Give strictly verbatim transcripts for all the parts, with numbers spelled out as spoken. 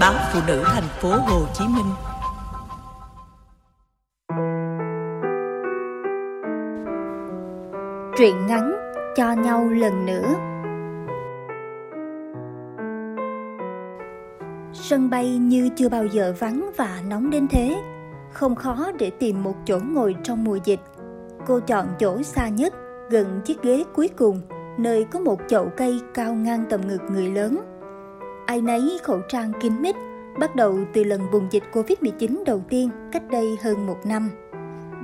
Báo Phụ Nữ thành phố Hồ Chí Minh. Truyện ngắn Cho Nhau Lần Nữa. Sân bay như chưa bao giờ vắng và nóng đến thế. Không khó để tìm một chỗ ngồi trong mùa dịch. Cô chọn chỗ xa nhất, gần chiếc ghế cuối cùng, nơi có một chậu cây cao ngang tầm ngực người lớn. Ai nấy khẩu trang kín mít, bắt đầu từ lần bùng dịch covid mười chín đầu tiên cách đây hơn một năm.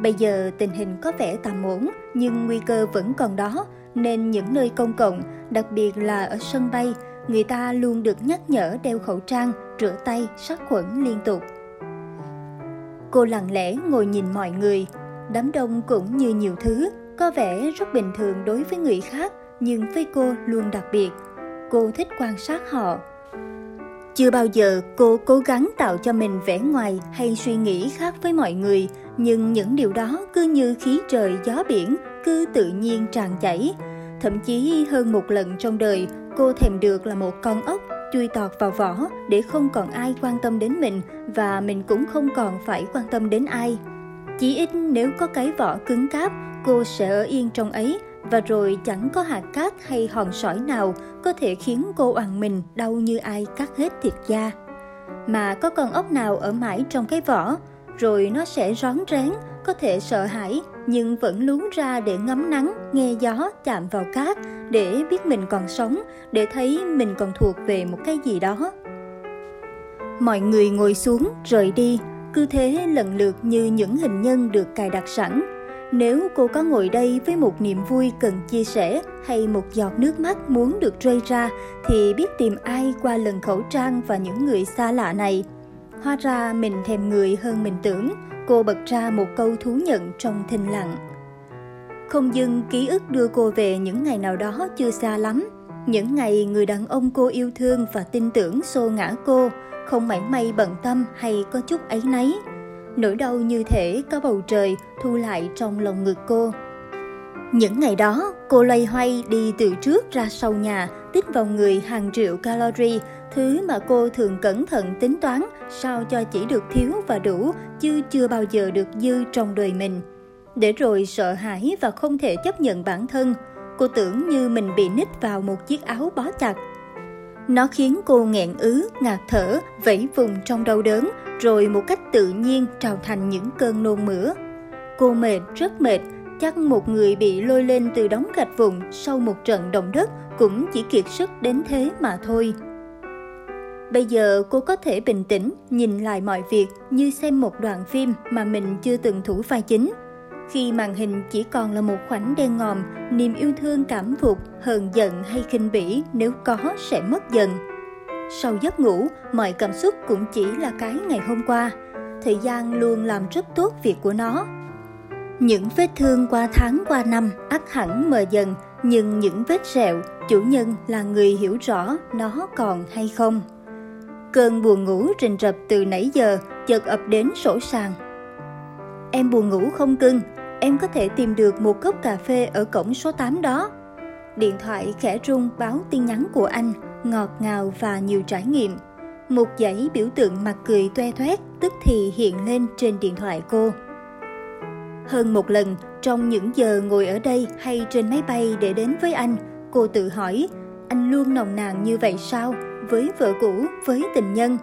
Bây giờ tình hình có vẻ tạm ổn, nhưng nguy cơ vẫn còn đó, nên những nơi công cộng, đặc biệt là ở sân bay, người ta luôn được nhắc nhở đeo khẩu trang, rửa tay, sát khuẩn liên tục. Cô lặng lẽ ngồi nhìn mọi người. Đám đông cũng như nhiều thứ, có vẻ rất bình thường đối với người khác, nhưng với cô luôn đặc biệt. Cô thích quan sát họ. Chưa bao giờ cô cố gắng tạo cho mình vẻ ngoài hay suy nghĩ khác với mọi người, nhưng những điều đó cứ như khí trời gió biển, cứ tự nhiên tràn chảy. Thậm chí hơn một lần trong đời, cô thèm được là một con ốc chui tọt vào vỏ để không còn ai quan tâm đến mình và mình cũng không còn phải quan tâm đến ai. Chí ít nếu có cái vỏ cứng cáp, cô sẽ ở yên trong ấy và rồi chẳng có hạt cát hay hòn sỏi nào có thể khiến cô oằn mình đau như ai cắt hết thịt da. Mà có con ốc nào ở mãi trong cái vỏ, rồi nó sẽ rón rén, có thể sợ hãi nhưng vẫn lún ra để ngắm nắng, nghe gió, chạm vào cát để biết mình còn sống, để thấy mình còn thuộc về một cái gì đó. Mọi người ngồi xuống, rời đi, cứ thế lần lượt như những hình nhân được cài đặt sẵn. Nếu cô có ngồi đây với một niềm vui cần chia sẻ hay một giọt nước mắt muốn được rơi ra thì biết tìm ai qua lần khẩu trang và những người xa lạ này. Hóa ra mình thèm người hơn mình tưởng, cô bật ra một câu thú nhận trong thinh lặng. Không dưng ký ức đưa cô về những ngày nào đó chưa xa lắm. Những ngày người đàn ông cô yêu thương và tin tưởng xô ngã cô, không mảy may bận tâm hay có chút áy náy. Nỗi đau như thể có bầu trời thu lại trong lòng ngực cô. Những ngày đó, cô loay hoay đi từ trước ra sau nhà, tích vào người hàng triệu calorie, thứ mà cô thường cẩn thận tính toán sao cho chỉ được thiếu và đủ, chứ chưa bao giờ được dư trong đời mình. Để rồi sợ hãi và không thể chấp nhận bản thân, cô tưởng như mình bị nít vào một chiếc áo bó chặt. Nó khiến cô nghẹn ứ, ngạt thở, vẫy vùng trong đau đớn, rồi một cách tự nhiên trào thành những cơn nôn mửa. Cô mệt, rất mệt, chắc một người bị lôi lên từ đống gạch vụn sau một trận động đất cũng chỉ kiệt sức đến thế mà thôi. Bây giờ cô có thể bình tĩnh, nhìn lại mọi việc như xem một đoạn phim mà mình chưa từng thủ vai chính. Khi màn hình chỉ còn là một khoảnh đen ngòm, niềm yêu thương cảm phục, hờn giận hay khinh bỉ nếu có sẽ mất dần. Sau giấc ngủ, mọi cảm xúc cũng chỉ là cái ngày hôm qua. Thời gian luôn làm rất tốt việc của nó. Những vết thương qua tháng qua năm ắt hẳn mờ dần, nhưng những vết sẹo, chủ nhân là người hiểu rõ nó còn hay không. Cơn buồn ngủ rình rập từ nãy giờ chợt ập đến sổ sàng. Em buồn ngủ không cưng, em có thể tìm được một cốc cà phê ở cổng số tám đó. Điện thoại khẽ rung báo tin nhắn của anh, ngọt ngào và nhiều trải nghiệm. Một dãy biểu tượng mặt cười toe toét tức thì hiện lên trên điện thoại cô. Hơn một lần, trong những giờ ngồi ở đây hay trên máy bay để đến với anh, cô tự hỏi, anh luôn nồng nàn như vậy sao, với vợ cũ, với tình nhân?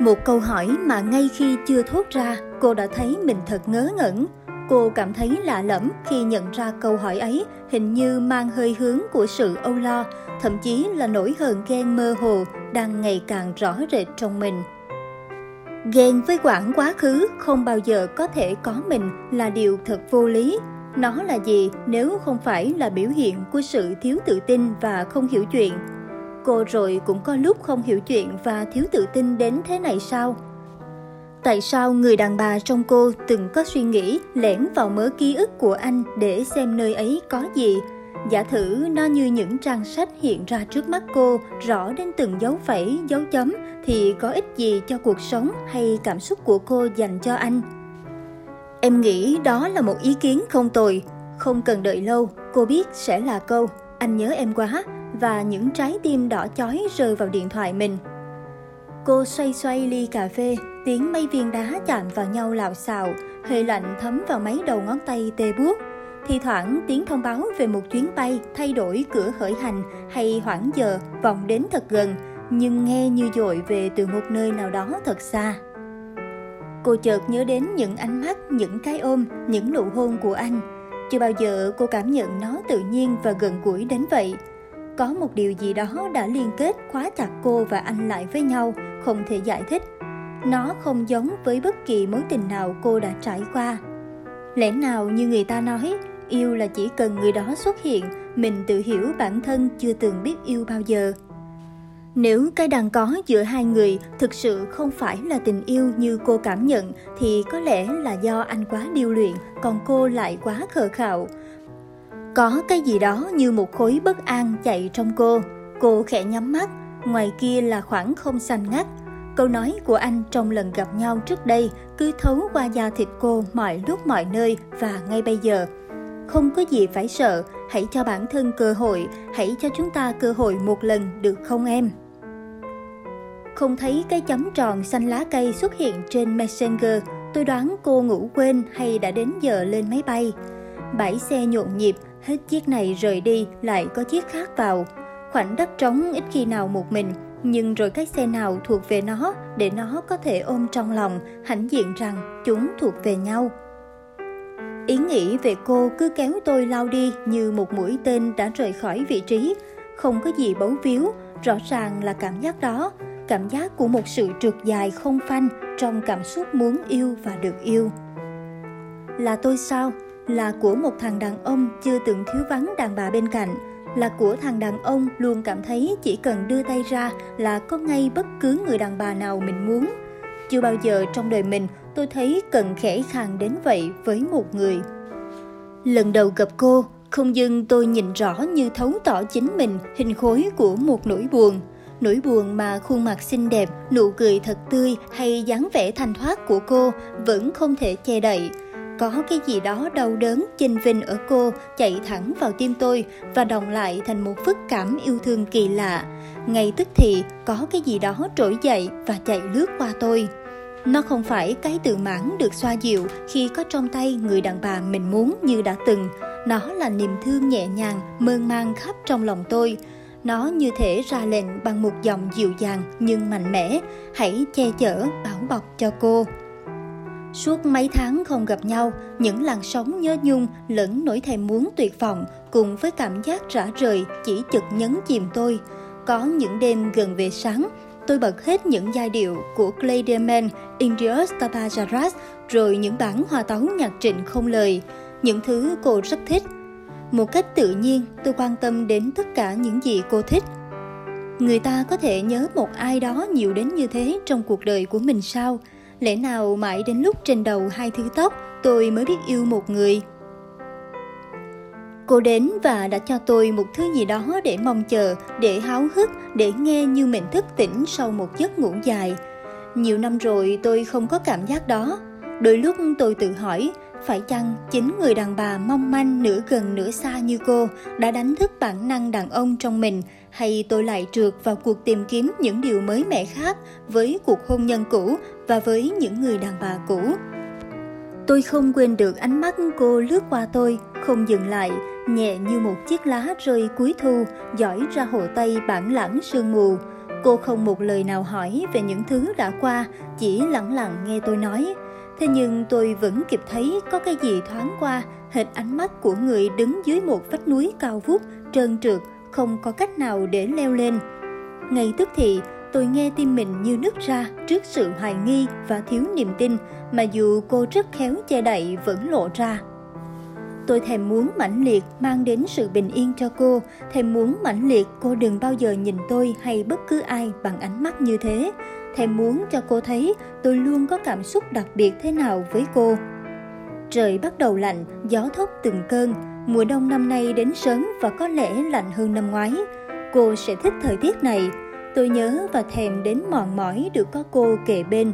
Một câu hỏi mà ngay khi chưa thốt ra, cô đã thấy mình thật ngớ ngẩn. Cô cảm thấy lạ lẫm khi nhận ra câu hỏi ấy hình như mang hơi hướng của sự âu lo, thậm chí là nỗi hờn ghen mơ hồ đang ngày càng rõ rệt trong mình. Ghen với quãng quá khứ không bao giờ có thể có mình là điều thật vô lý. Nó là gì nếu không phải là biểu hiện của sự thiếu tự tin và không hiểu chuyện? Cô rồi cũng có lúc không hiểu chuyện và thiếu tự tin đến thế này sao? Tại sao người đàn bà trong cô từng có suy nghĩ lẻn vào mớ ký ức của anh để xem nơi ấy có gì? Giả thử nó như những trang sách hiện ra trước mắt cô, rõ đến từng dấu phẩy, dấu chấm, thì có ích gì cho cuộc sống hay cảm xúc của cô dành cho anh? Em nghĩ đó là một ý kiến không tồi. Không cần đợi lâu, cô biết sẽ là câu "Anh nhớ em quá" và những trái tim đỏ chói rơi vào điện thoại mình. Cô xoay xoay ly cà phê, tiếng mây viền đá chạm vào nhau lạo xạo, hơi lạnh thấm vào mấy đầu ngón tay tê buốt. Thì thoảng tiếng thông báo về một chuyến bay thay đổi cửa khởi hành hay hoãn giờ vọng đến thật gần, nhưng nghe như dội về từ một nơi nào đó thật xa. Cô chợt nhớ đến những ánh mắt, những cái ôm, những nụ hôn của anh. Chưa bao giờ cô cảm nhận nó tự nhiên và gần gũi đến vậy. Có một điều gì đó đã liên kết khóa chặt cô và anh lại với nhau, không thể giải thích. Nó không giống với bất kỳ mối tình nào cô đã trải qua. Lẽ nào như người ta nói, yêu là chỉ cần người đó xuất hiện, mình tự hiểu bản thân chưa từng biết yêu bao giờ. Nếu cái đang có giữa hai người thực sự không phải là tình yêu như cô cảm nhận, thì có lẽ là do anh quá điêu luyện, còn cô lại quá khờ khạo. Có cái gì đó như một khối bất an chạy trong cô. Cô khẽ nhắm mắt, ngoài kia là khoảng không xanh ngắt. Câu nói của anh trong lần gặp nhau trước đây cứ thấu qua da thịt cô mọi lúc mọi nơi và ngay bây giờ. Không có gì phải sợ, hãy cho bản thân cơ hội, hãy cho chúng ta cơ hội một lần được không em? Không thấy cái chấm tròn xanh lá cây xuất hiện trên Messenger, tôi đoán cô ngủ quên hay đã đến giờ lên máy bay. Bãi xe nhộn nhịp, hết chiếc này rời đi lại có chiếc khác vào. Khoảnh đất trống ít khi nào một mình, nhưng rồi cái xe nào thuộc về nó để nó có thể ôm trong lòng, hãnh diện rằng chúng thuộc về nhau. Ý nghĩ về cô cứ kéo tôi lao đi như một mũi tên đã rời khỏi vị trí. Không có gì bấu víu, rõ ràng là cảm giác đó. Cảm giác của một sự trượt dài không phanh trong cảm xúc muốn yêu và được yêu. Là tôi sao? Là của một thằng đàn ông chưa từng thiếu vắng đàn bà bên cạnh. Là của thằng đàn ông luôn cảm thấy chỉ cần đưa tay ra là có ngay bất cứ người đàn bà nào mình muốn. Chưa bao giờ trong đời mình tôi thấy cần khẽ khàng đến vậy với một người. Lần đầu gặp cô, không dưng tôi nhìn rõ như thấu tỏ chính mình hình khối của một nỗi buồn. Nỗi buồn mà khuôn mặt xinh đẹp, nụ cười thật tươi hay dáng vẻ thanh thoát của cô vẫn không thể che đậy. Có cái gì đó đau đớn, chênh vênh ở cô chạy thẳng vào tim tôi và đọng lại thành một phức cảm yêu thương kỳ lạ. Ngay tức thì có cái gì đó trỗi dậy và chạy lướt qua tôi. Nó không phải cái tự mãn được xoa dịu khi có trong tay người đàn bà mình muốn như đã từng. Nó là niềm thương nhẹ nhàng, mơn man khắp trong lòng tôi. Nó như thể ra lệnh bằng một giọng dịu dàng nhưng mạnh mẽ, hãy che chở, bảo bọc cho cô. Suốt mấy tháng không gặp nhau, những làn sóng nhớ nhung lẫn nỗi thèm muốn tuyệt vọng cùng với cảm giác rã rời chỉ chực nhấn chìm tôi. Có những đêm gần về sáng, tôi bật hết những giai điệu của Clayderman, Indios Tabajaras, rồi những bản hòa tấu nhạc trịnh không lời, những thứ cô rất thích. Một cách tự nhiên, tôi quan tâm đến tất cả những gì cô thích. Người ta có thể nhớ một ai đó nhiều đến như thế trong cuộc đời của mình sao? Lẽ nào mãi đến lúc trên đầu hai thứ tóc, tôi mới biết yêu một người? Cô đến và đã cho tôi một thứ gì đó để mong chờ, để háo hức, để nghe như mình thức tỉnh sau một giấc ngủ dài. Nhiều năm rồi tôi không có cảm giác đó. Đôi lúc tôi tự hỏi, phải chăng chính người đàn bà mong manh nửa gần nửa xa như cô đã đánh thức bản năng đàn ông trong mình, hay tôi lại trượt vào cuộc tìm kiếm những điều mới mẻ khác với cuộc hôn nhân cũ và với những người đàn bà cũ. Tôi không quên được ánh mắt cô lướt qua tôi, không dừng lại, nhẹ như một chiếc lá rơi cuối thu, dõi ra hồ Tây bản lãng sương mù. Cô không một lời nào hỏi về những thứ đã qua, chỉ lặng lặng nghe tôi nói. Thế nhưng tôi vẫn kịp thấy có cái gì thoáng qua, hệt ánh mắt của người đứng dưới một vách núi cao vút, trơn trượt, không có cách nào để leo lên. Ngay tức thì, tôi nghe tim mình như nứt ra trước sự hoài nghi và thiếu niềm tin mà dù cô rất khéo che đậy vẫn lộ ra. Tôi thèm muốn mãnh liệt mang đến sự bình yên cho cô, thèm muốn mãnh liệt cô đừng bao giờ nhìn tôi hay bất cứ ai bằng ánh mắt như thế. Thèm muốn cho cô thấy tôi luôn có cảm xúc đặc biệt thế nào với cô. Trời bắt đầu lạnh, gió thốc từng cơn. Mùa đông năm nay đến sớm và có lẽ lạnh hơn năm ngoái. Cô sẽ thích thời tiết này. Tôi nhớ và thèm đến mòn mỏi được có cô kề bên.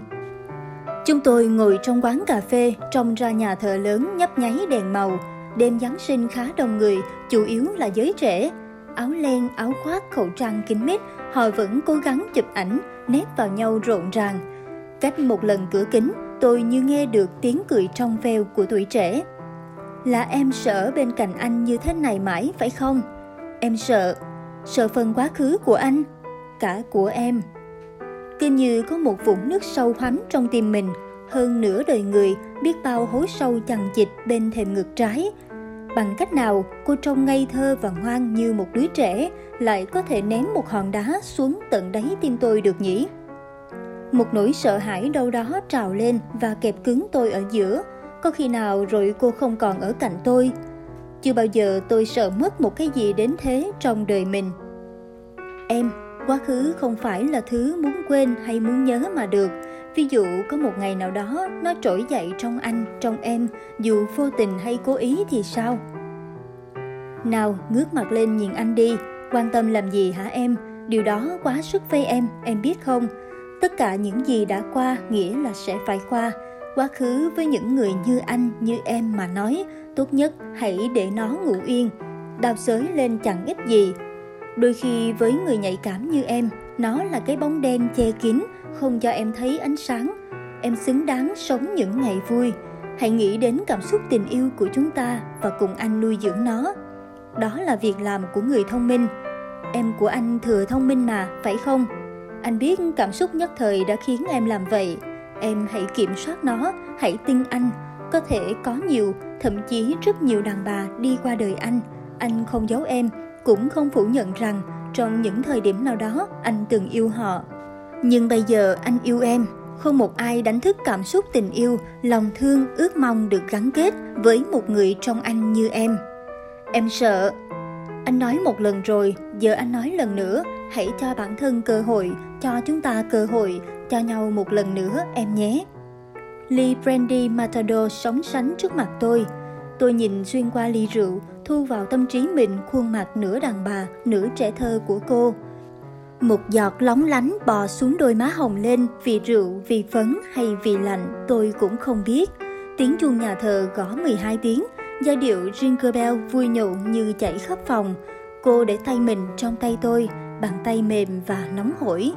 Chúng tôi ngồi trong quán cà phê, trông ra nhà thờ lớn nhấp nháy đèn màu. Đêm Giáng sinh khá đông người, chủ yếu là giới trẻ. Áo len, áo khoác, khẩu trang kín mít, họ vẫn cố gắng chụp ảnh, nét vào nhau rộn ràng. Cách một lần cửa kính, tôi như nghe được tiếng cười trong veo của tuổi trẻ. Là em sợ bên cạnh anh như thế này mãi phải không? Em sợ, sợ phần quá khứ của anh, cả của em. Cứ như có một vũng nước sâu hoắm trong tim mình, hơn nửa đời người, biết bao hố sâu chằng chịt bên thềm ngực trái. Bằng cách nào cô trông ngây thơ và ngoan như một đứa trẻ lại có thể ném một hòn đá xuống tận đáy tim tôi được nhỉ? Một nỗi sợ hãi đâu đó trào lên và kẹp cứng tôi ở giữa. Có khi nào rồi cô không còn ở cạnh tôi? Chưa bao giờ tôi sợ mất một cái gì đến thế trong đời mình. Em, quá khứ không phải là thứ muốn quên hay muốn nhớ mà được. Ví dụ có một ngày nào đó nó trỗi dậy trong anh, trong em, dù vô tình hay cố ý thì sao? Nào, ngước mặt lên nhìn anh đi, quan tâm làm gì hả em? Điều đó quá sức với em, em biết không? Tất cả những gì đã qua nghĩa là sẽ phải qua. Quá khứ với những người như anh, như em mà nói, tốt nhất hãy để nó ngủ yên, đào xới lên chẳng ít gì. Đôi khi với người nhạy cảm như em, nó là cái bóng đen che kín, không cho em thấy ánh sáng. Em xứng đáng sống những ngày vui. Hãy nghĩ đến cảm xúc tình yêu của chúng ta và cùng anh nuôi dưỡng nó. Đó là việc làm của người thông minh. Em của anh thừa thông minh mà, phải không? Anh biết cảm xúc nhất thời đã khiến em làm vậy. Em hãy kiểm soát nó, hãy tin anh. Có thể có nhiều, thậm chí rất nhiều đàn bà đi qua đời anh. Anh không giấu em, cũng không phủ nhận rằng trong những thời điểm nào đó anh từng yêu họ. Nhưng bây giờ anh yêu em, không một ai đánh thức cảm xúc tình yêu, lòng thương, ước mong được gắn kết với một người trong anh như em. Em sợ. Anh nói một lần rồi, giờ anh nói lần nữa, hãy cho bản thân cơ hội, cho chúng ta cơ hội, cho nhau một lần nữa em nhé. Ly brandy matador sóng sánh trước mặt tôi. Tôi nhìn xuyên qua ly rượu, thu vào tâm trí mình khuôn mặt nửa đàn bà, nửa trẻ thơ của cô. Một giọt lóng lánh bò xuống đôi má hồng lên vì rượu, vì phấn hay vì lạnh, tôi cũng không biết. Tiếng chuông nhà thờ gõ mười hai tiếng, giai điệu Jingle Bell vui nhộn như chảy khắp phòng. Cô để tay mình trong tay tôi, bàn tay mềm và nóng hổi.